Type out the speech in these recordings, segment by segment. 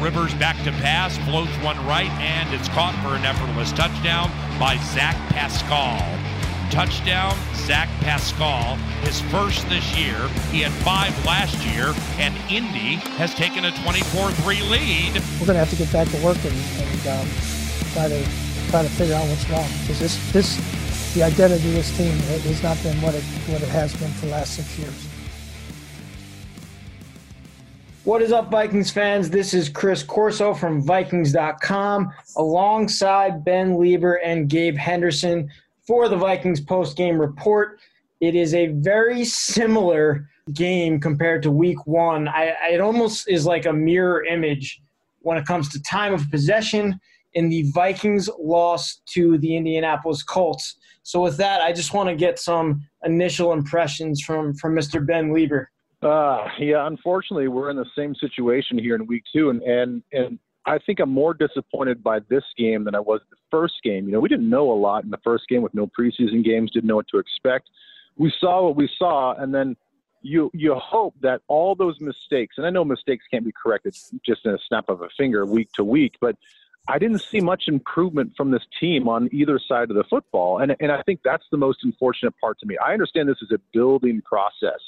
Rivers back to pass, floats one right, and it's caught for an effortless touchdown by Zach Pascal. Touchdown, Zach Pascal, his first this year. He had 5 last year, and Indy has taken a 24-3 lead. We're going to have to get back to work and try to figure out what's wrong, because this the identity of this team has not been what it has been for the last 6 years. What is up, Vikings fans? This is Chris Corso from Vikings.com alongside Ben Lieber and Gabe Henderson for the Vikings post-game report. It is a very similar game compared to week one. It almost is like a mirror image when it comes to time of possession in the Vikings loss to the Indianapolis Colts. So with that, I just want to get some initial impressions from Mr. Ben Lieber. Yeah, unfortunately, we're in the same situation here in week two, and I think I'm more disappointed by this game than I was the first game. You know, we didn't know a lot in the first game with no preseason games, didn't know what to expect. We saw what we saw, and then you hope that all those mistakes, and I know mistakes can't be corrected just in a snap of a finger week to week, but I didn't see much improvement from this team on either side of the football, and I think that's the most unfortunate part to me. I understand this is a building process.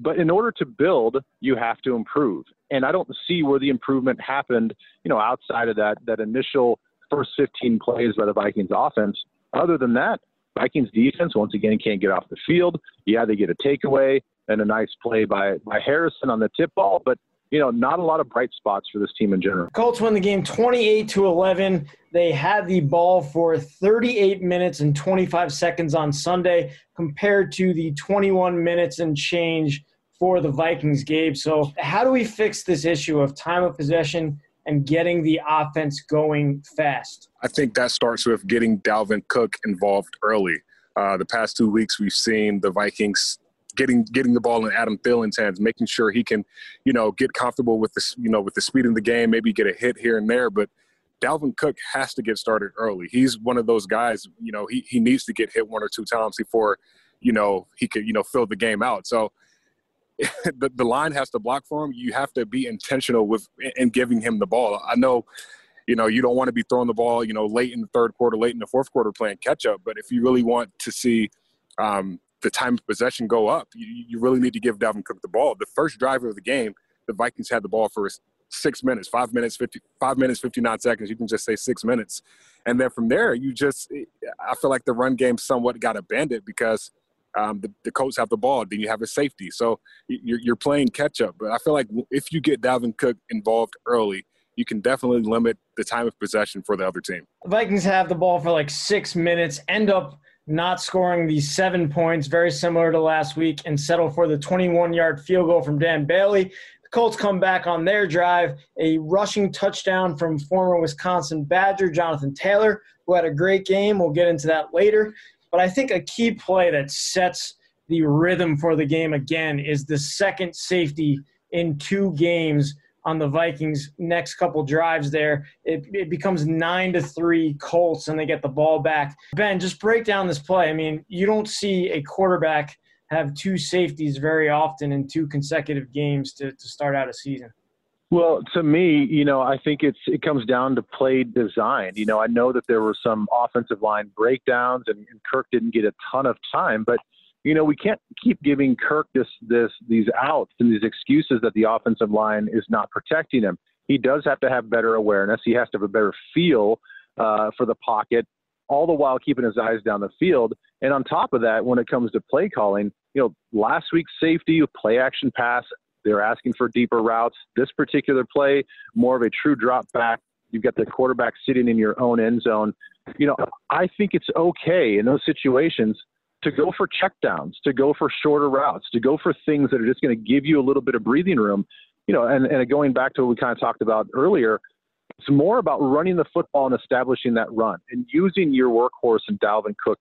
But in order to build, you have to improve. And I don't see where the improvement happened, you know, outside of that initial first 15 plays by the Vikings offense. Other than that, Vikings defense, once again, can't get off the field. Yeah, they get a takeaway and a nice play by Harrison on the tip ball. But, you know, not a lot of bright spots for this team in general. Colts win the game 28-11. They had the ball for 38 minutes and 25 seconds on Sunday compared to the 21 minutes and change for the Vikings, Gabe. So how do we fix this issue of time of possession and getting the offense going fast? I think that starts with getting Dalvin Cook involved early. The past 2 weeks we've seen the Vikings getting the ball in Adam Thielen's hands, making sure he can, you know, get comfortable with this, you know, with the speed in the game, maybe get a hit here and there. But Dalvin Cook has to get started early. He's one of those guys, you know, he needs to get hit 1 or 2 times before, you know, he could, you know, fill the game out. So the line has to block for him. You have to be intentional with in giving him the ball. I know, you know, you don't want to be throwing the ball, you know, late in the third quarter, late in the fourth quarter playing catch up. But if you really want to see the time of possession go up, you really need to give Dalvin Cook the ball. The first drive of the game, the Vikings had the ball for 6 minutes, 5 minutes, 59 seconds. You can just say 6 minutes. And then from there, I feel like the run game somewhat got abandoned because the Colts have the ball. Then you have a safety. So you're playing catch up. But I feel like if you get Dalvin Cook involved early, you can definitely limit the time of possession for the other team. The Vikings have the ball for like 6 minutes, end up not scoring the 7 points, very similar to last week, and settle for the 21-yard field goal from Dan Bailey. The Colts come back on their drive, a rushing touchdown from former Wisconsin Badger, Jonathan Taylor, who had a great game. We'll get into that later. But I think a key play that sets the rhythm for the game again is the second safety in 2 games on the Vikings' next couple drives there. It becomes 9-3 Colts, and they get the ball back. Ben, just break down this play. I mean, you don't see a quarterback have 2 safeties very often in 2 consecutive games to start out a season. Well, to me, you know, I think it comes down to play design. You know, I know that there were some offensive line breakdowns, and Kirk didn't get a ton of time, but you know, we can't keep giving Kirk these outs and these excuses that the offensive line is not protecting him. He does have to have better awareness. He has to have a better feel for the pocket, all the while keeping his eyes down the field. And on top of that, when it comes to play calling, you know, last week's safety, play action pass, they're asking for deeper routes. This particular play, more of a true drop back. You've got the quarterback sitting in your own end zone. You know, I think it's okay in those situations to go for checkdowns, to go for shorter routes, to go for things that are just going to give you a little bit of breathing room, you know, and going back to what we kind of talked about earlier, it's more about running the football and establishing that run and using your workhorse and Dalvin Cook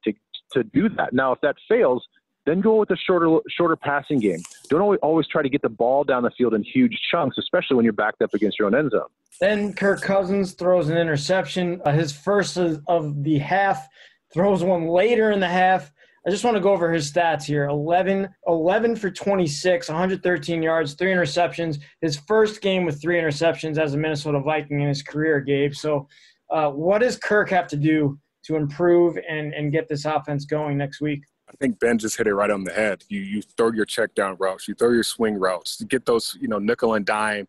to do that. Now, if that fails, then go with a shorter passing game. Don't always try to get the ball down the field in huge chunks, especially when you're backed up against your own end zone. Then Kirk Cousins throws an interception, his first of the half, throws one later in the half I just want to go over his stats here. 11 for 26, 113 yards, 3 interceptions. His first game with 3 interceptions as a Minnesota Viking in his career, Gabe. So what does Kirk have to do to improve and get this offense going next week? I think Ben just hit it right on the head. You throw your check down routes. You throw your swing routes. You get those, nickel and dime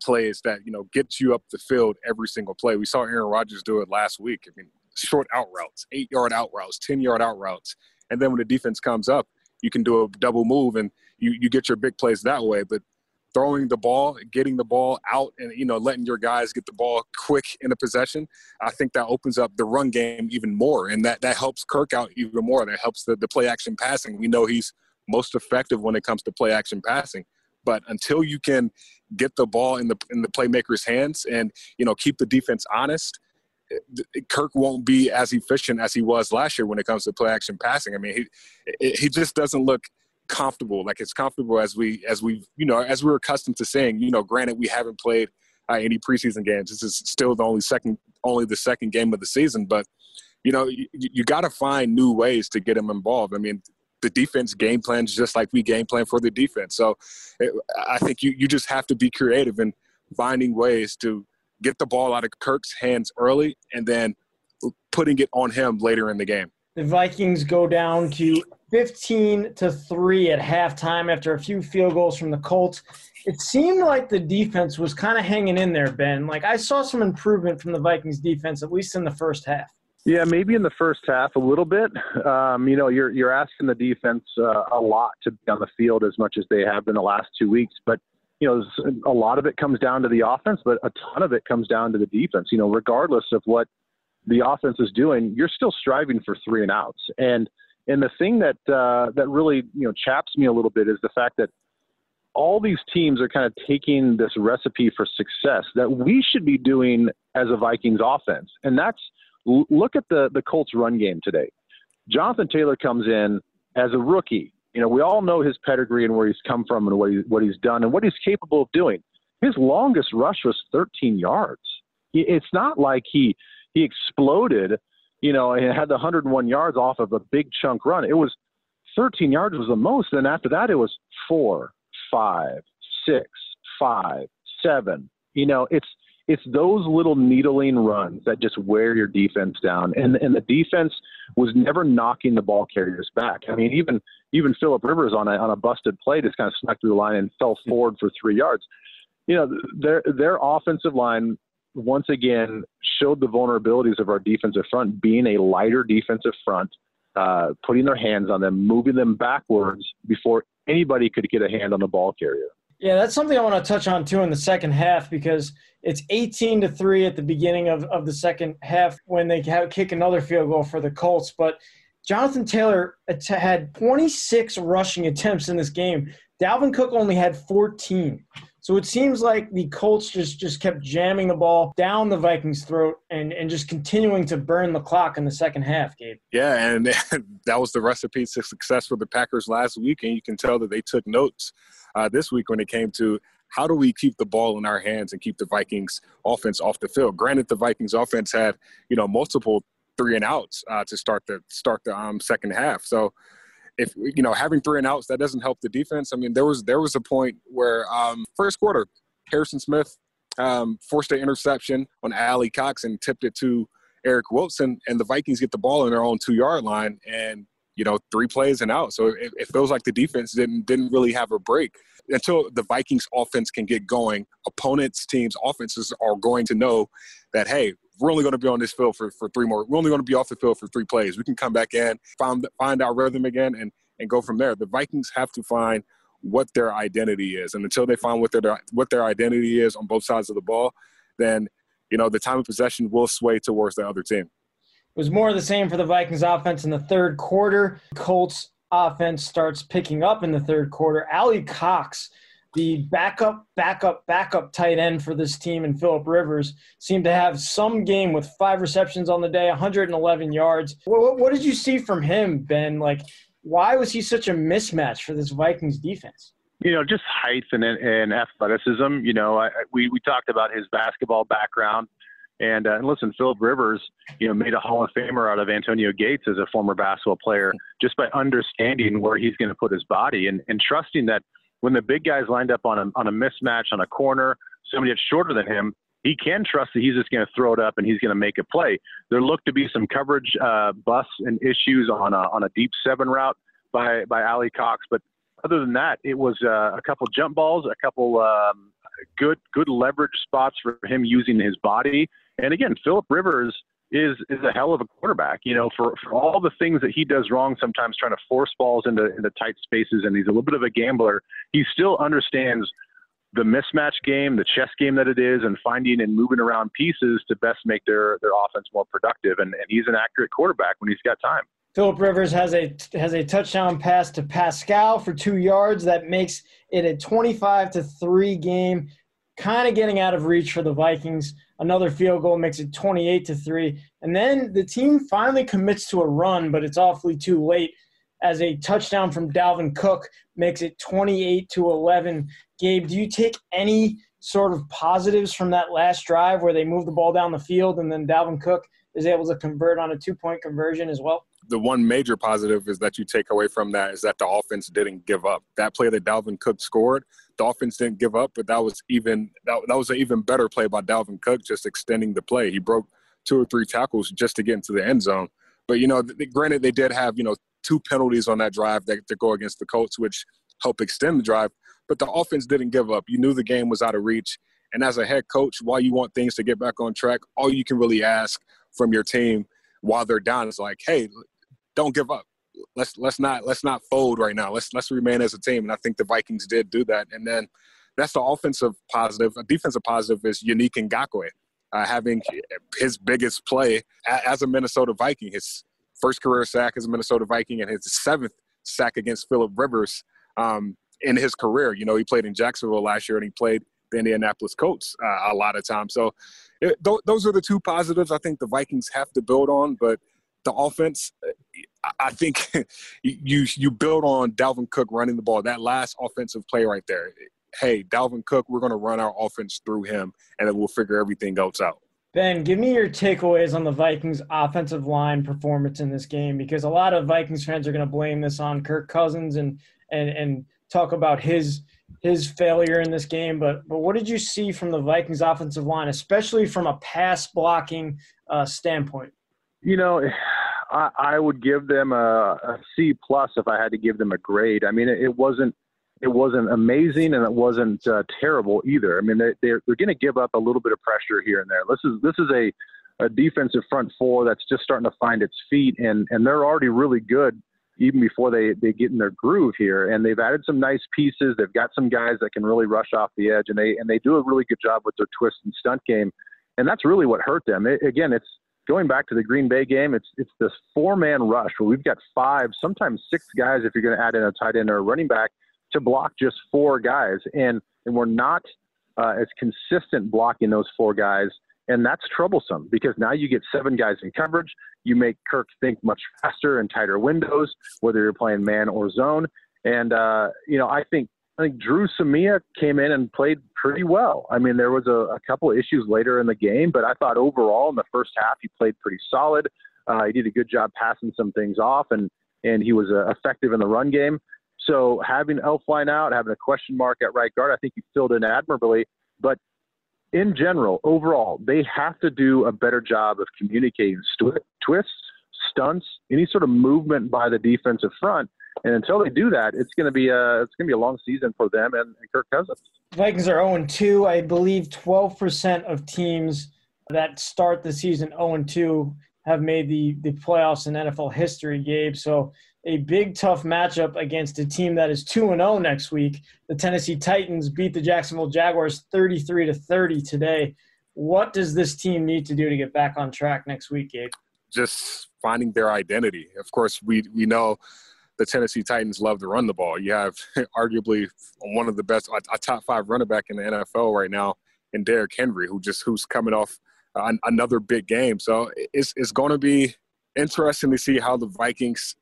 plays that, get you up the field every single play. We saw Aaron Rodgers do it last week. I mean, short out routes, 8-yard out routes, 10-yard out routes. And then when the defense comes up, you can do a double move and you get your big plays that way. But throwing the ball, getting the ball out and, letting your guys get the ball quick in a possession, I think that opens up the run game even more. And that helps Kirk out even more. That helps the play-action passing. We know he's most effective when it comes to play-action passing. But until you can get the ball in the playmaker's hands and, keep the defense honest, Kirk won't be as efficient as he was last year when it comes to play-action passing. I mean, he just doesn't look comfortable, like as comfortable as we're accustomed to saying. Granted, we haven't played any preseason games. This is still the second game of the season. But, you got to find new ways to get him involved. I mean, the defense game plans just like we game plan for the defense. So I think you just have to be creative in finding ways to get the ball out of Kirk's hands early, and then putting it on him later in the game. The Vikings go down to 15-3 at halftime after a few field goals from the Colts. It seemed like the defense was kind of hanging in there, Ben. Like, I saw some improvement from the Vikings defense, at least in the first half. Yeah, maybe in the first half a little bit. You're asking the defense a lot to be on the field as much as they have been the last 2 weeks, but a lot of it comes down to the offense, but a ton of it comes down to the defense. Regardless of what the offense is doing, you're still striving for 3-and-outs. And the thing that really, chaps me a little bit is the fact that all these teams are kind of taking this recipe for success that we should be doing as a Vikings offense. And that's, look at the Colts run game today. Jonathan Taylor comes in as a rookie. We all know his pedigree and where he's come from and what he's done and what he's capable of doing. His longest rush was 13 yards. It's not like he exploded, and had the 101 yards off of a big chunk run. It was 13 yards was the most. And after that, it was 4, 5, 6, 5, 7. It's those little needling runs that just wear your defense down. And the defense was never knocking the ball carriers back. I mean, even Philip Rivers on a busted play just kind of snuck through the line and fell forward for 3 yards. Their offensive line once again showed the vulnerabilities of our defensive front, being a lighter defensive front, putting their hands on them, moving them backwards before anybody could get a hand on the ball carrier. Yeah, that's something I want to touch on too in the second half, because it's 18-3 at the beginning of the second half when they kick another field goal for the Colts. But Jonathan Taylor had 26 rushing attempts in this game. Dalvin Cook only had 14. So it seems like the Colts just kept jamming the ball down the Vikings' throat and just continuing to burn the clock in the second half, Gabe. Yeah, and that was the recipe to success for the Packers last week, and you can tell that they took notes this week when it came to how do we keep the ball in our hands and keep the Vikings' offense off the field. Granted, the Vikings' offense had, multiple 3-and-outs to start the second half. So if having 3-and-outs, that doesn't help the defense. I mean, there was a point where first quarter, Harrison Smith forced an interception on Allie Cox and tipped it to Eric Wilson, and the Vikings get the ball in their own 2-yard line and 3 plays and out. So it feels like the defense didn't really have a break. Until the Vikings offense can get going, opponents' teams' offenses are going to know that, hey, we're only going to be on this field for 3 more. We're only going to be off the field for 3 plays. We can come back in, find our rhythm again, and go from there. The Vikings have to find what their identity is, and until they find what their identity is on both sides of the ball, then the time of possession will sway towards the other team. It was more of the same for the Vikings offense in the third quarter. Colts offense starts picking up in the third quarter. Allie Cox, the backup tight end for this team, and Philip Rivers seemed to have some game with 5 receptions on the day, 111 yards. What did you see from him, Ben? Like, why was he such a mismatch for this Vikings defense? Just height and athleticism. We talked about his basketball background. And listen, Philip Rivers, made a Hall of Famer out of Antonio Gates as a former basketball player just by understanding where he's going to put his body and trusting that when the big guy's lined up on a mismatch, on a corner, somebody that's shorter than him, he can trust that he's just going to throw it up and he's going to make a play. There looked to be some coverage busts and issues on a deep seven route by Allie Cox, but other than that, it was a couple jump balls, a couple good leverage spots for him using his body. And again, Philip Rivers is a hell of a quarterback, for all the things that he does wrong, sometimes trying to force balls into tight spaces. And he's a little bit of a gambler. He still understands the mismatch game, the chess game that it is, and finding and moving around pieces to best make their offense more productive. And he's an accurate quarterback when he's got time. Philip Rivers has a touchdown pass to Pascal for 2 yards. That makes it a 25-3 game, kind of getting out of reach for the Vikings. Another field goal makes it 28-3. And then the team finally commits to a run, but it's awfully too late, as a touchdown from Dalvin Cook makes it 28-11. Gabe, do you take any sort of positives from that last drive where they move the ball down the field and then Dalvin Cook is able to convert on a two-point conversion as well? The one major positive is that you take away from that is that the offense didn't give up. That play that Dalvin Cook scored, the offense didn't give up, but that was an even better play by Dalvin Cook, just extending the play. He broke 2 or 3 tackles just to get into the end zone. But, granted, they did have, 2 penalties on that drive that go against the Colts, which help extend the drive. But the offense didn't give up. You knew the game was out of reach. And as a head coach, while you want things to get back on track, all you can really ask from your team while they're down is like, hey, don't give up. Let's not fold right now. Let's remain as a team. And I think the Vikings did do that. And then that's the offensive positive. A defensive positive is Yannick Ngakoue having his biggest play as a Minnesota Viking, his first career sack as a Minnesota Viking, and his 7th sack against Philip Rivers in his career. He played in Jacksonville last year and he played the Indianapolis Colts a lot of times. So those are the 2 positives I think the Vikings have to build on. But the offense, I think you build on Dalvin Cook running the ball. That last offensive play right there. Hey, Dalvin Cook, we're going to run our offense through him and then we'll figure everything else out. Ben, give me your takeaways on the Vikings' offensive line performance in this game, because a lot of Vikings fans are going to blame this on Kirk Cousins and talk about his failure in this game. But what did you see from the Vikings' offensive line, especially from a pass blocking standpoint? I would give them a C+ if I had to give them a grade. I mean, it wasn't amazing, and it wasn't terrible either. I mean, they're going to give up a little bit of pressure here and there. This is a defensive front four that's just starting to find its feet, and they're already really good even before they get in their groove here. And they've added some nice pieces. They've got some guys that can really rush off the edge, and they do a really good job with their twist and stunt game. And that's really what hurt them. It's going back to the Green Bay game. It's this 4-man rush where we've got 5, sometimes 6 guys if you're going to add in a tight end or a running back, to block just 4 guys, and we're not as consistent blocking those 4 guys, and that's troublesome because now you get 7 guys in coverage. You make Kirk think much faster and tighter windows, whether you're playing man or zone. And I think Drew Samia came in and played pretty well. I mean, there was a couple of issues later in the game, but I thought overall in the first half he played pretty solid. He did a good job passing some things off, and he was effective in the run game. So having Elf line out, having a question mark at right guard, I think he filled in admirably. But in general, overall, they have to do a better job of communicating twists, stunts, any sort of movement by the defensive front. And until they do that, it's going to be a long season for them and Kirk Cousins. Vikings are 0-2. I believe 12% of teams that start the season 0-2 have made the playoffs in NFL history, Gabe. So a big, tough matchup against a team that is 2-0 next week. The Tennessee Titans beat the Jacksonville Jaguars 33-30 today. What does this team need to do to get back on track next week, Gabe? Just finding their identity. Of course, we know the Tennessee Titans love to run the ball. You have arguably one of the best, a top 5 running back in the NFL right now, in Derrick Henry, who's coming off another big game. So it's going to be interesting to see how the Vikings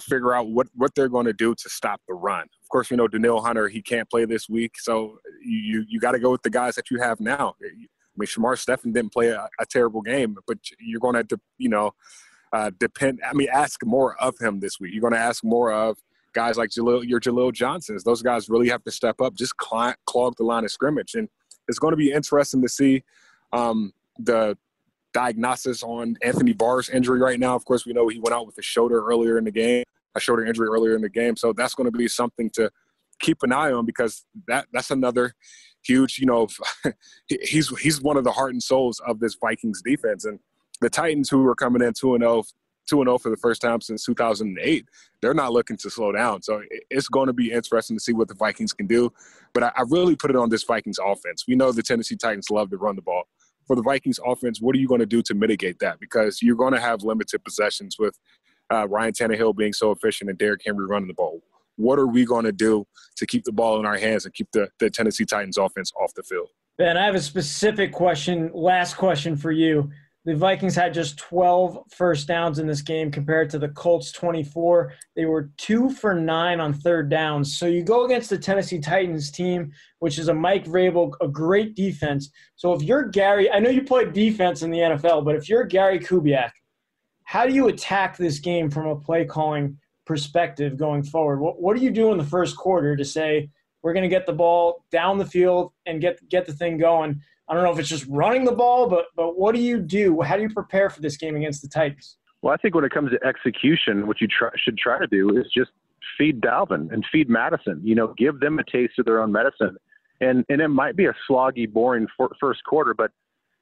figure out what they're going to do to stop the run. Of course, Danielle Hunter, he can't play this week. So you got to go with the guys that you have now. I mean, Shamar Stephan didn't play a terrible game, but you're going to have to, you know, depend. I mean, ask more of him this week. You're going to ask more of guys like Jahlil Johnsons. Those guys really have to step up, just clog the line of scrimmage. And it's going to be interesting to see the diagnosis on Anthony Barr's injury right now. Of course, we know he went out with a shoulder injury earlier in the game. So that's going to be something to keep an eye on, because that's another huge, you know, he's one of the heart and souls of this Vikings defense. And the Titans, who were coming in 2-0 for the first time since 2008, they're not looking to slow down. So it's going to be interesting to see what the Vikings can do. But I really put it on this Vikings offense. We know the Tennessee Titans love to run the ball. For the Vikings offense, what are you going to do to mitigate that? Because you're going to have limited possessions with Ryan Tannehill being so efficient and Derrick Henry running the ball. What are we going to do to keep the ball in our hands and keep the Tennessee Titans offense off the field? Ben, I have a specific question, last question for you. The Vikings had just 12 first downs in this game compared to the Colts' 24. They were 2 for 9 on third downs. So you go against the Tennessee Titans team, which is a Mike Vrabel, a great defense. So if you're Gary – I know you played defense in the NFL, but if you're Gary Kubiak, how do you attack this game from a play-calling perspective going forward? What do you do in the first quarter to say, we're going to get the ball down the field and get the thing going? I don't know if it's just running the ball, but what do you do? How do you prepare for this game against the Titans? Well, I think when it comes to execution, what you should try to do is just feed Dalvin and feed Madison. You know, give them a taste of their own medicine. And it might be a sloggy, boring first quarter, but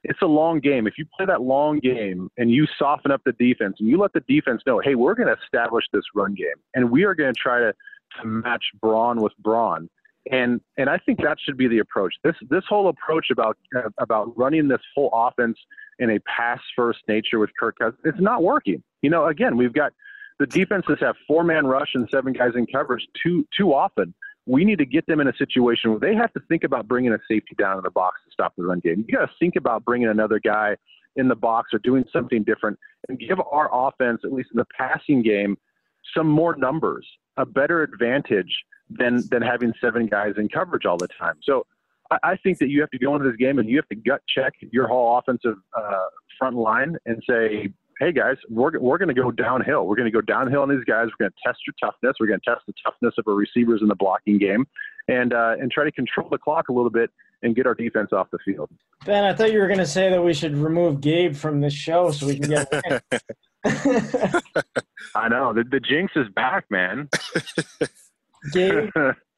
it's a long game. If you play that long game and you soften up the defense and you let the defense know, hey, we're going to establish this run game, and we are going to try to match brawn with brawn. And I think that should be the approach. This whole approach about running this whole offense in a pass-first nature with Kirk Cousins, it's not working. You know, again, we've got the defenses have 4-man rush and 7 guys in coverage too often. We need to get them in a situation where they have to think about bringing a safety down in the box to stop the run game. You got to think about bringing another guy in the box or doing something different and give our offense, at least in the passing game, some more numbers, a better advantage than having 7 guys in coverage all the time. So I think that you have to go into this game and you have to gut check your whole offensive front line and say, hey, guys, we're going to go downhill. We're going to go downhill on these guys. We're going to test your toughness. We're going to test the toughness of our receivers in the blocking game and try to control the clock a little bit and get our defense off the field. Ben, I thought you were going to say that we should remove Gabe from this show so we can get a win. I know. The jinx is back, man. Gabe,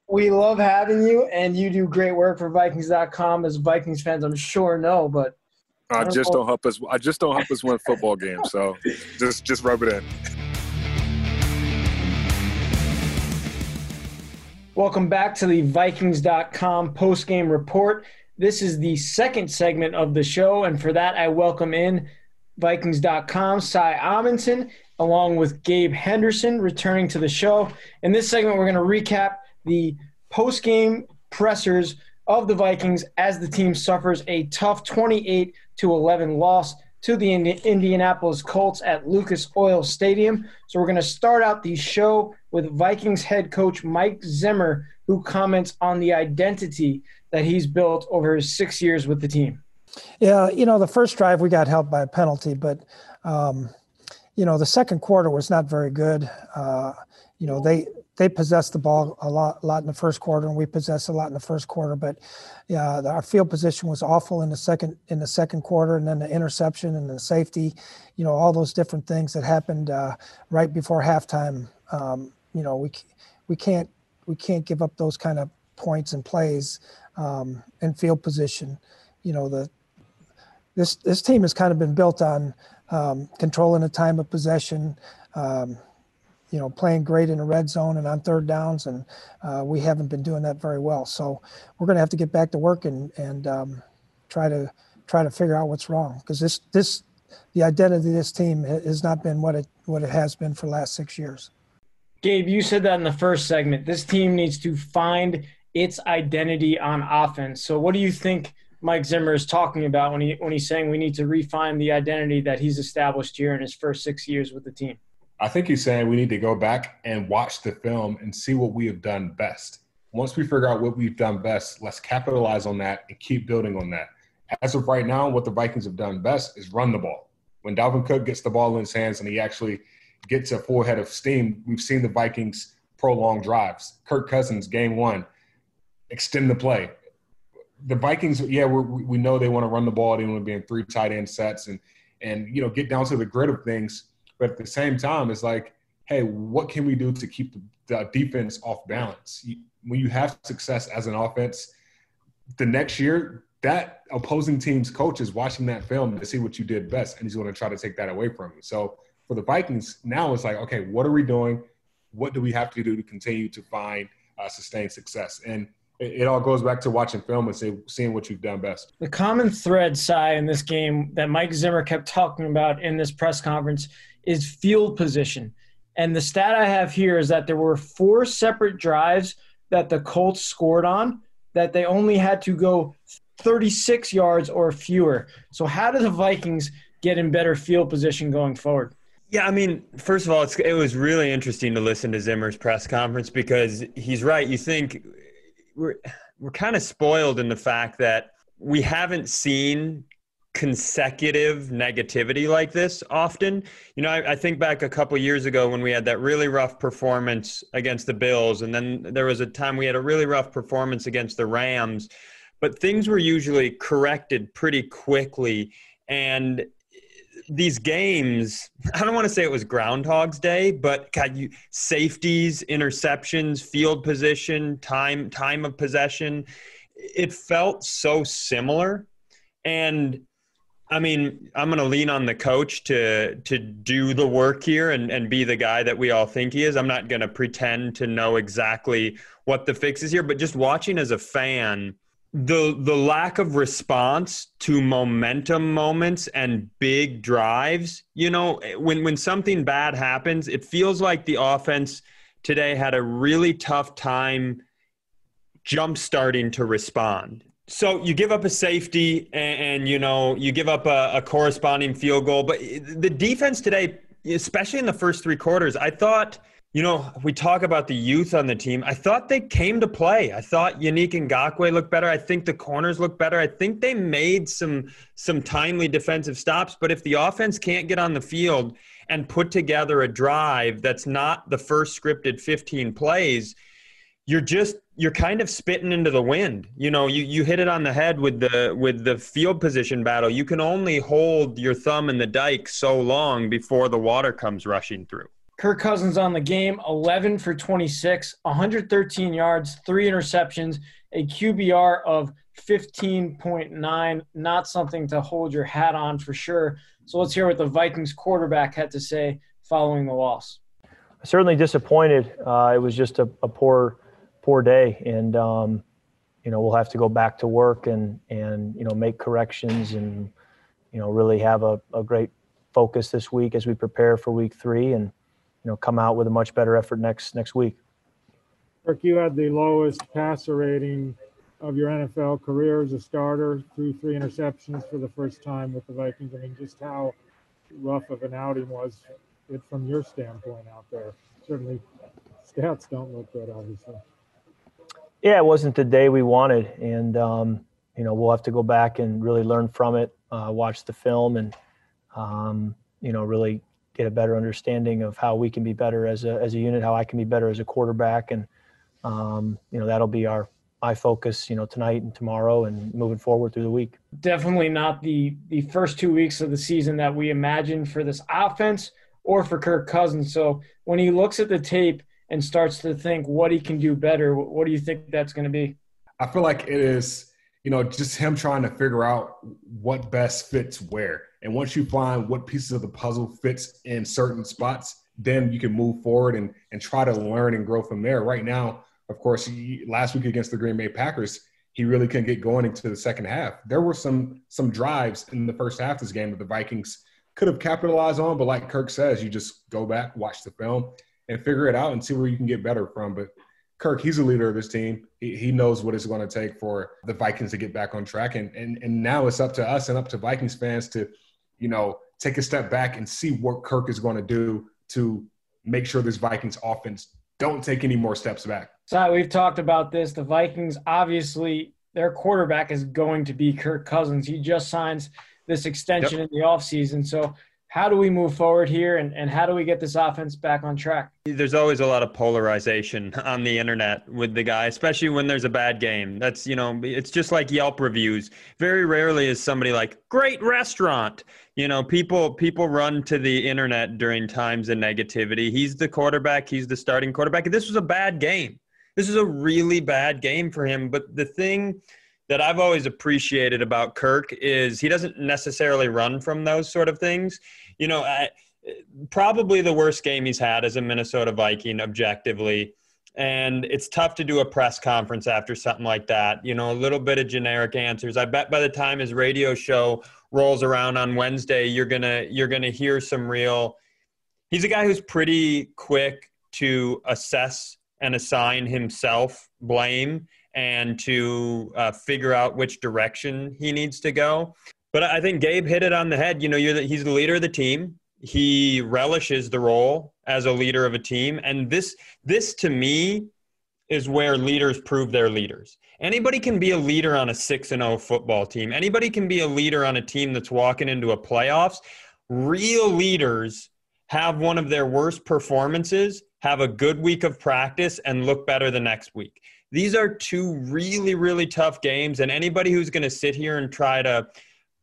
we love having you, and you do great work for Vikings.com, as Vikings fans I'm sure know, but I just don't help us win football games, so just rub it in. Welcome back to the Vikings.com post-game report. This is the second segment of the show, and for that I welcome in Vikings.com, Cy Amundson, along with Gabe Henderson, returning to the show. In this segment, we're going to recap the post-game pressers of the Vikings as the team suffers a tough 28-11 loss to the Indianapolis Colts at Lucas Oil Stadium. So we're going to start out the show with Vikings head coach Mike Zimmer, who comments on the identity that he's built over his 6 years with the team. Yeah, you know, the first drive we got helped by a penalty, but, you know, the second quarter was not very good. You know, they possessed the ball a lot in the first quarter, and we possessed a lot in the first quarter. But our field position was awful in the second quarter, and then the interception and the safety, you know, all those different things that happened right before halftime. You know, we can't give up those kind of points and plays in field position. You know, this team has kind of been built on controlling the time of possession, you know, playing great in the red zone and on third downs, and we haven't been doing that very well. So we're going to have to get back to work and try to figure out what's wrong, because the identity of this team has not been what it has been for the last 6 years. Gabe, you said that in the first segment. This team needs to find its identity on offense. So what do you think Mike Zimmer is talking about when he's saying we need to refine the identity that he's established here in his first 6 years with the team? I think he's saying we need to go back and watch the film and see what we have done best. Once we figure out what we've done best, let's capitalize on that and keep building on that. as of right now, what the Vikings have done best is run the ball. When Dalvin Cook gets the ball in his hands and he actually gets a full head of steam, we've seen the Vikings prolong drives. Kirk Cousins, game one, extend the play. The Vikings, we know they want to run the ball. They want to be in three tight end sets and you know, get down to the grit of things. But at the same time, it's like, hey, what can we do to keep the defense off balance? When you have success as an offense, the next year, that opposing team's coach is watching that film to see what you did best, and he's going to try to take that away from you. So for the Vikings, now it's like, okay, what are we doing? What do we have to do to continue to find sustained success? And it all goes back to watching film and seeing what you've done best. The common thread, Sai, in this game that Mike Zimmer kept talking about in this press conference is field position. And the stat I have here is that there were four separate drives that the Colts scored on that they only had to go 36 yards or fewer. So how do the Vikings get in better field position going forward? Yeah, I mean, first of all, it was really interesting to listen to Zimmer's press conference because he's right. You think we're kind of spoiled in the fact that we haven't seen consecutive negativity like this often. You know, I think back a couple years ago when we had that really rough performance against the Bills, and then there was a time we had a really rough performance against the Rams. But things were usually corrected pretty quickly. And these games, I don't want to say it was Groundhog's Day, but God, safeties, interceptions, field position, time of possession, it felt so similar. And I mean, I'm going to lean on the coach to do the work here and be the guy that we all think he is. I'm not going to pretend to know exactly what the fix is here, but just watching as a fan, the lack of response to momentum moments and big drives, you know, when something bad happens, it feels like the offense today had a really tough time jump-starting to respond. So you give up a safety and you know, you give up a corresponding field goal. But the defense today, especially in the first three quarters, I thought – you know, we talk about the youth on the team. I thought they came to play. I thought Yannick Ngakoue looked better. I think the corners looked better. I think they made some timely defensive stops. But if the offense can't get on the field and put together a drive that's not the first scripted 15 plays, you're kind of spitting into the wind. You know, you hit it on the head with the field position battle. You can only hold your thumb in the dike so long before the water comes rushing through. Kirk Cousins on the game, 11 for 26, 113 yards, 3 interceptions, a QBR of 15.9. Not something to hold your hat on for sure. So let's hear what the Vikings quarterback had to say following the loss. Certainly disappointed. It was just a poor day. And, you know, we'll have to go back to work and you know, make corrections and, you know, really have a great focus this week as we prepare for week 3 and, you know, come out with a much better effort next week. Kirk, you had the lowest passer rating of your NFL career as a starter, threw 3 interceptions for the first time with the Vikings. I mean, just how rough of an outing was it from your standpoint out there? Certainly stats don't look good, obviously. Yeah, it wasn't the day we wanted. And, you know, we'll have to go back and really learn from it, watch the film and, you know, really – get a better understanding of how we can be better as a unit, how I can be better as a quarterback. And, you know, that'll be my focus, you know, tonight and tomorrow and moving forward through the week. Definitely not the first 2 weeks of the season that we imagined for this offense or for Kirk Cousins. So when he looks at the tape and starts to think what he can do better, what do you think that's going to be? I feel like it is, you know, just him trying to figure out what best fits where. And once you find what pieces of the puzzle fits in certain spots, then you can move forward and try to learn and grow from there. Right now, of course, last week against the Green Bay Packers, he really couldn't get going into the second half. There were some drives in the first half of this game that the Vikings could have capitalized on, but like Kirk says, you just go back, watch the film, and figure it out and see where you can get better from. But Kirk, he's the leader of this team. He knows what it's going to take for the Vikings to get back on track. And now it's up to us and up to Vikings fans to – you know, take a step back and see what Kirk is going to do to make sure this Vikings offense don't take any more steps back. So we've talked about this. The Vikings, obviously, their quarterback is going to be Kirk Cousins. He just signs this extension in the offseason. So how do we move forward here, and how do we get this offense back on track? There's always a lot of polarization on the internet with the guy, especially when there's a bad game. That's, you know, it's just like Yelp reviews. Very rarely is somebody like, great restaurant. You know, people run to the internet during times of negativity. He's the quarterback. He's the starting quarterback. This was a bad game. This is a really bad game for him. But the thing that I've always appreciated about Kirk is he doesn't necessarily run from those sort of things. You know, probably the worst game he's had as a Minnesota Viking objectively. And it's tough to do a press conference after something like that. You know, a little bit of generic answers. I bet by the time his radio show rolls around on Wednesday, you're going to hear some real, he's a guy who's pretty quick to assess and assign himself blame and to figure out which direction he needs to go. But I think Gabe hit it on the head. You know, he's the leader of the team. He relishes the role as a leader of a team. And this to me is where leaders prove they're leaders. Anybody can be a leader on a 6-0 football team. Anybody can be a leader on a team that's walking into a playoffs. Real leaders have one of their worst performances, have a good week of practice, and look better the next week. These are two really, really tough games, and anybody who's going to sit here and try to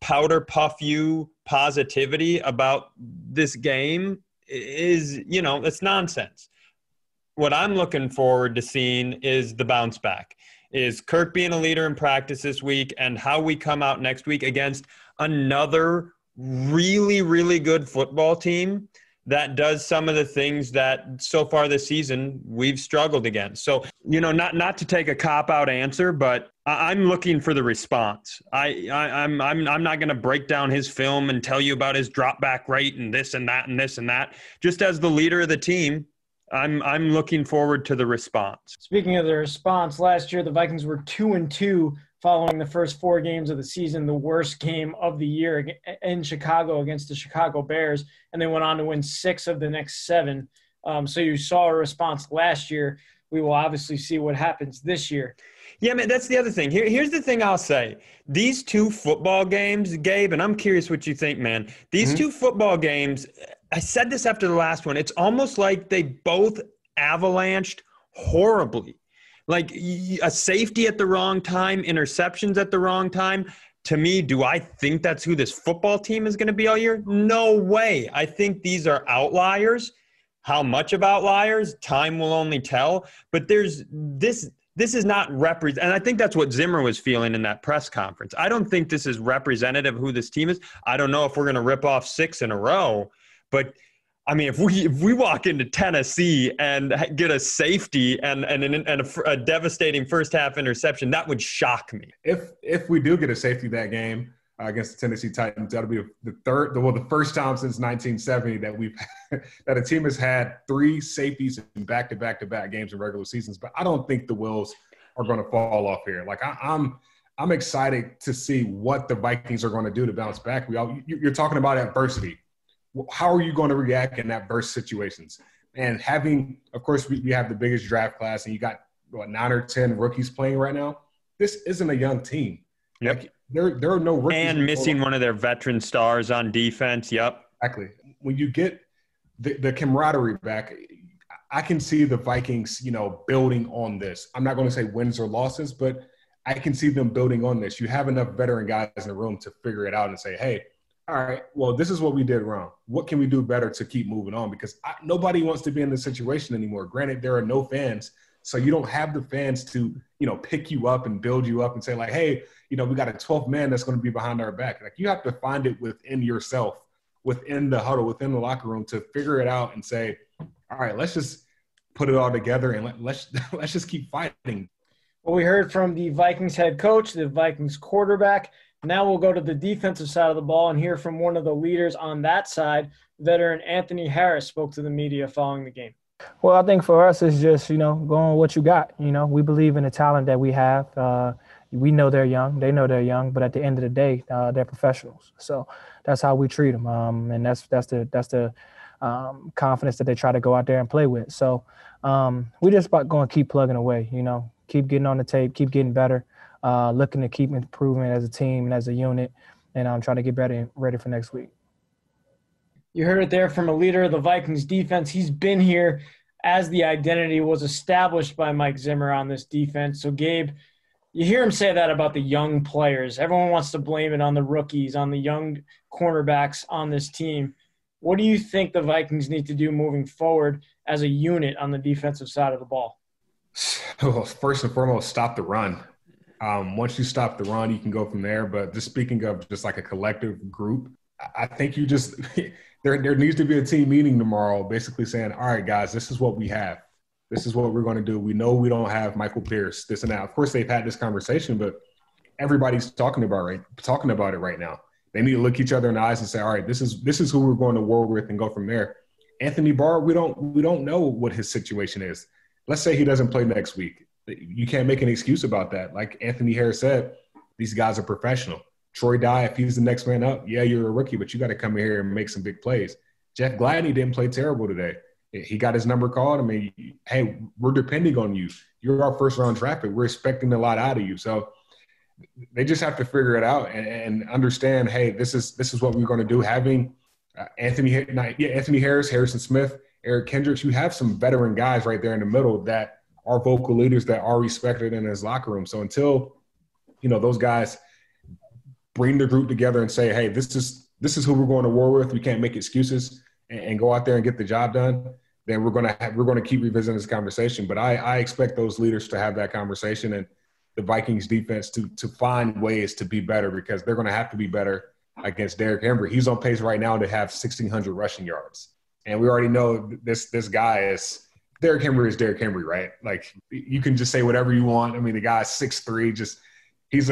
powder puff you positivity about this game is, you know, it's nonsense. What I'm looking forward to seeing is the bounce back, is Kirk being a leader in practice this week and how we come out next week against another really, really good football team that does some of the things that so far this season we've struggled against. So, you know, not to take a cop-out answer, but I'm looking for the response. I'm not going to break down his film and tell you about his drop back rate and this and that and this and that. Just as the leader of the team, I'm looking forward to the response. Speaking of the response, last year the Vikings were 2-2 following the first four games of the season, the worst game of the year in Chicago against the Chicago Bears, and they went on to win 6 of the next 7. So you saw a response last year. We will obviously see what happens this year. Yeah, man, that's the other thing. Here's the thing I'll say. These two football games, Gabe, and I'm curious what you think, man. These two football games, I said this after the last one, it's almost like they both avalanched horribly. Like a safety at the wrong time, interceptions at the wrong time. To me, do I think that's who this football team is going to be all year? No way. I think these are outliers. How much of outliers? Time will only tell. But there's this is not represent. And I think that's what Zimmer was feeling in that press conference. I don't think this is representative of who this team is. I don't know if we're going to rip off 6 in a row, but I mean, if we walk into Tennessee and get a safety and a devastating first half interception, that would shock me. If we do get a safety that game against the Tennessee Titans, that'll be the first time since 1970 that that a team has had 3 safeties in back-to-back-to-back games in regular seasons. But I don't think the wheels are going to fall off here. Like I'm excited to see what the Vikings are going to do to bounce back. You're talking about adversity. How are you going to react in adverse situations? And of course, we have the biggest draft class, and you got 9 or 10 rookies playing right now. This isn't a young team. Yep. Like, there are no rookies. And missing one of their veteran stars on defense. Yep. Exactly. When you get the camaraderie back, I can see the Vikings, you know, building on this. I'm not going to say wins or losses, but I can see them building on this. You have enough veteran guys in the room to figure it out and say, hey, all right, well, this is what we did wrong. What can we do better to keep moving on? Because nobody wants to be in this situation anymore. Granted, there are no fans, so you don't have the fans to, you know, pick you up and build you up and say, like, hey, you know, we got a 12th man that's going to be behind our back. Like, you have to find it within yourself, within the huddle, within the locker room to figure it out and say, all right, let's just put it all together and let's just keep fighting. Well, we heard from the Vikings head coach, the Vikings quarterback. Now we'll go to the defensive side of the ball and hear from one of the leaders on that side. Veteran Anthony Harris spoke to the media following the game. Well, I think for us, it's just, you know, going with what you got. You know, we believe in the talent that we have. We know they're young. They know they're young. But at the end of the day, they're professionals. So that's how we treat them. And that's the confidence that they try to go out there and play with. So we're just about going to keep plugging away, you know, keep getting on the tape, keep getting better. looking to keep improving as a team and as a unit, and I'm trying to get better and ready for next week. You heard it there from a leader of the Vikings defense. He's been here as the identity was established by Mike Zimmer on this defense. So, Gabe, you hear him say that about the young players. Everyone wants to blame it on the rookies, on the young cornerbacks on this team. What do you think the Vikings need to do moving forward as a unit on the defensive side of the ball? So, first and foremost, stop the run. Once you stop the run, you can go from there. But just speaking of just like a collective group, I think you just – there needs to be a team meeting tomorrow basically saying, all right, guys, this is what we have. This is what we're going to do. We know we don't have Michael Pierce, this and that. Of course, they've had this conversation, but everybody's talking about it right now. They need to look each other in the eyes and say, all right, this is who we're going to war with and go from there. Anthony Barr, we don't know what his situation is. Let's say he doesn't play next week. You can't make an excuse about that. Like Anthony Harris said, these guys are professional. Troy Dye, if he's the next man up, yeah, you're a rookie, but you got to come here and make some big plays. Jeff Gladney didn't play terrible today. He got his number called. I mean, hey, we're depending on you. You're our first-round draft pick. We're expecting a lot out of you. So they just have to figure it out and understand, hey, this is what we're going to do. Having Anthony Harris, Harrison Smith, Eric Kendricks, you have some veteran guys right there in the middle that are vocal leaders that are respected in his locker room. So until, those guys bring the group together and say, hey, this is who we're going to war with, we can't make excuses and go out there and get the job done, then we're going to keep revisiting this conversation. But I expect those leaders to have that conversation and the Vikings defense to find ways to be better, because they're going to have to be better against Derrick Henry. He's on pace right now to have 1,600 rushing yards. And we already know this guy is – Derrick Henry is Derrick Henry, right? Like, you can just say whatever you want. I mean, the guy's 6'3", he's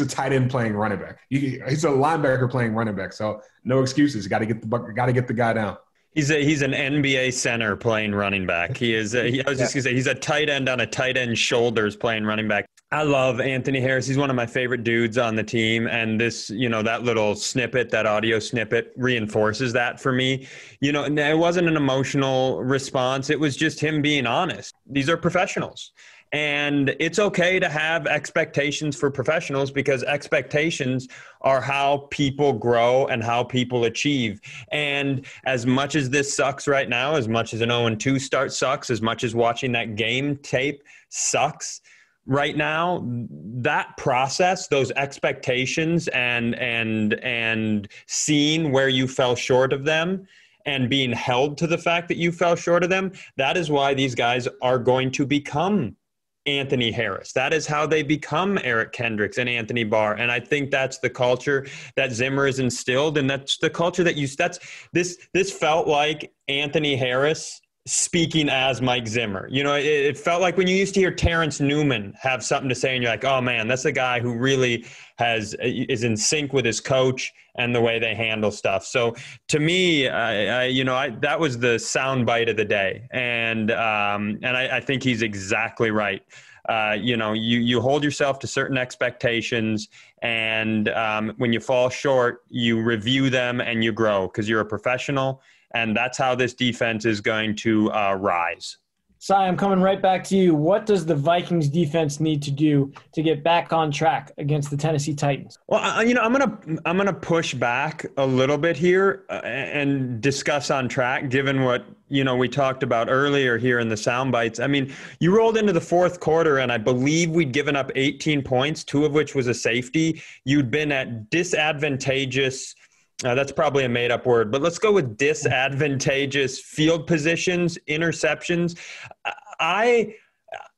a tight end playing running back. He's a linebacker playing running back. So no excuses. You got to get the guy down. He's an NBA center playing running back. He is. I was just gonna say he's a tight end on a tight end shoulders playing running back. I love Anthony Harris. He's one of my favorite dudes on the team. And this, that little snippet, that audio snippet reinforces that for me. And it wasn't an emotional response. It was just him being honest. These are professionals. And it's okay to have expectations for professionals, because expectations are how people grow and how people achieve. And as much as this sucks right now, as much as an 0-2 start sucks, as much as watching that game tape sucks right now, that process, those expectations and seeing where you fell short of them, and being held to the fact that you fell short of them, that is why these guys are going to become Anthony Harris. That is how they become Eric Kendricks and Anthony Barr. And I think that's the culture that Zimmer has instilled. And that's the culture this felt like Anthony Harris speaking as Mike Zimmer. It felt like when you used to hear Terrence Newman have something to say and you're like, oh man, that's the guy who really is in sync with his coach and the way they handle stuff. So to me, that was the soundbite of the day. And I think he's exactly right. You hold yourself to certain expectations, and when you fall short, you review them and you grow, because you're a professional. And that's how this defense is going to rise. Sai, I'm coming right back to you. What does the Vikings defense need to do to get back on track against the Tennessee Titans? Well, I'm gonna push back a little bit here and discuss on track, given what we talked about earlier here in the sound bites. I mean, you rolled into the fourth quarter, and I believe we'd given up 18 points, 2 of which was a safety. You'd been at disadvantageous. That's probably a made-up word, but let's go with disadvantageous field positions, interceptions. I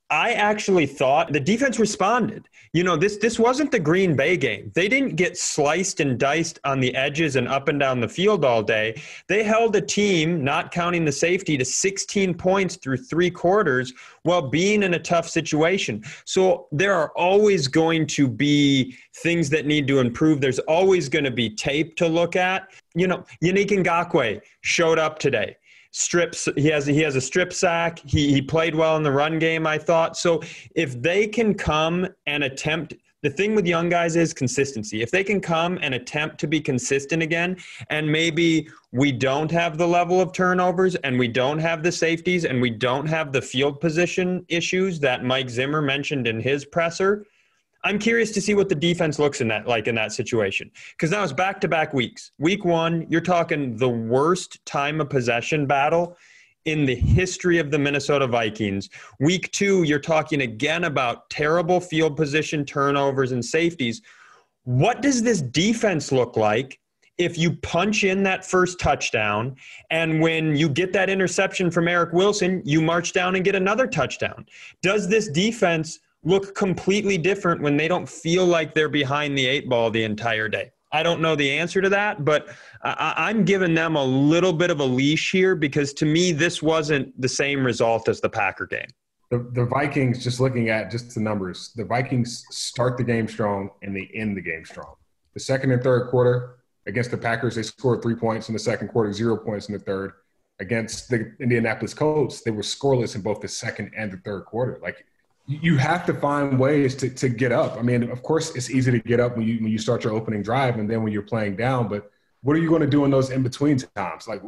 actually thought the defense responded. This wasn't the Green Bay game. They didn't get sliced and diced on the edges and up and down the field all day. They held a team, not counting the safety, to 16 points through 3 quarters while being in a tough situation. So there are always going to be things that need to improve. There's always going to be tape to look at. Yannick Ngakoue showed up today. Strips. He has a strip sack. He played well in the run game, I thought. So if they can come and attempt The thing with young guys is consistency. If they can come and attempt to be consistent again, and maybe we don't have the level of turnovers and we don't have the safeties and we don't have the field position issues that Mike Zimmer mentioned in his presser, I'm curious to see what the defense looks in that, like in that situation. Because that was back-to-back weeks. Week one, you're talking the worst time of possession battle in the history of the Minnesota Vikings. Week two, you're talking again about terrible field position turnovers and safeties. What does this defense look like if you punch in that first touchdown, and when you get that interception from Eric Wilson, you march down and get another touchdown? Does this defense look completely different when they don't feel like they're behind the eight ball the entire day? I don't know the answer to that, but I'm giving them a little bit of a leash here, because to me, this wasn't the same result as the Packer game. The Vikings, just looking at just the numbers, the Vikings start the game strong and they end the game strong. The second and third quarter against the Packers, they scored 3 points in the second quarter, 0 points in the third. Against the Indianapolis Colts, they were scoreless in both the second and the third quarter. Like, you have to find ways to get up. I mean, of course, it's easy to get up when you start your opening drive and then when you're playing down. But what are you going to do in those in-between times? Like,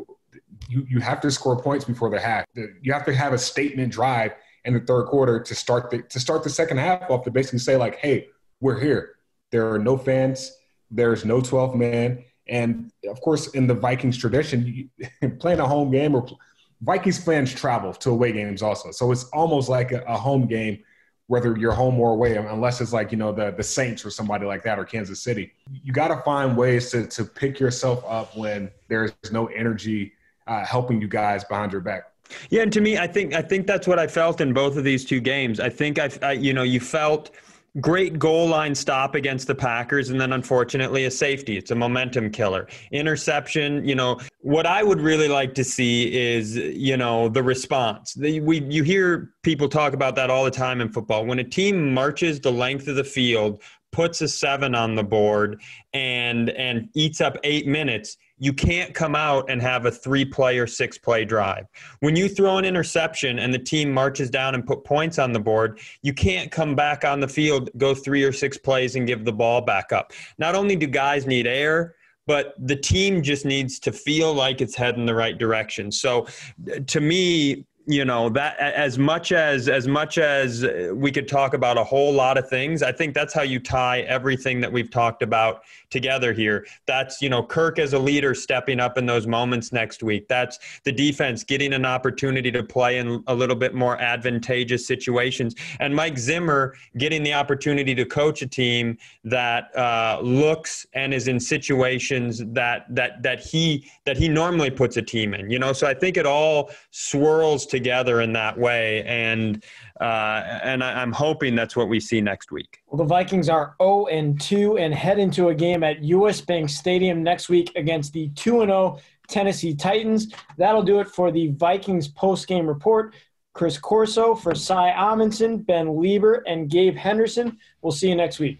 you have to score points before the half. You have to have a statement drive in the third quarter to start the second half off, to basically say, like, hey, we're here. There are no fans. There's no 12th man. And, of course, in the Vikings tradition, playing a home game or Vikings fans travel to away games also. So it's almost like a home game, whether you're home or away, unless it's like, you know, the Saints or somebody like that, or Kansas City. You got to find ways to pick yourself up when there's no energy helping you guys behind your back. Yeah, and to me, I think that's what I felt in both of these two games. I think, you felt great goal line stop against the Packers, and then unfortunately a safety. It's a momentum killer. Interception, what I would really like to see is, the response. You hear people talk about that all the time in football. When a team marches the length of the field, puts a 7 on the board, and eats up 8 minutes, you can't come out and have a 3-play or 6-play drive. When you throw an interception and the team marches down and put points on the board, you can't come back on the field, go 3 or 6 plays, and give the ball back up. Not only do guys need air, but the team just needs to feel like it's heading the right direction. So to me, that as much as we could talk about a whole lot of things, I think that's how you tie everything that we've talked about together here. That's, Kirk as a leader stepping up in those moments next week. That's the defense getting an opportunity to play in a little bit more advantageous situations. And Mike Zimmer getting the opportunity to coach a team that looks and is in situations that he normally puts a team in, So I think it all swirls together in that way, and I'm hoping that's what we see next week. Well, the Vikings are 0-2 and head into a game at U.S. Bank Stadium next week against the 2-0 Tennessee Titans. That'll do it for the Vikings post-game report. Chris Corso for Cy Amundsen, Ben Lieber, and Gabe Henderson. We'll see you next week.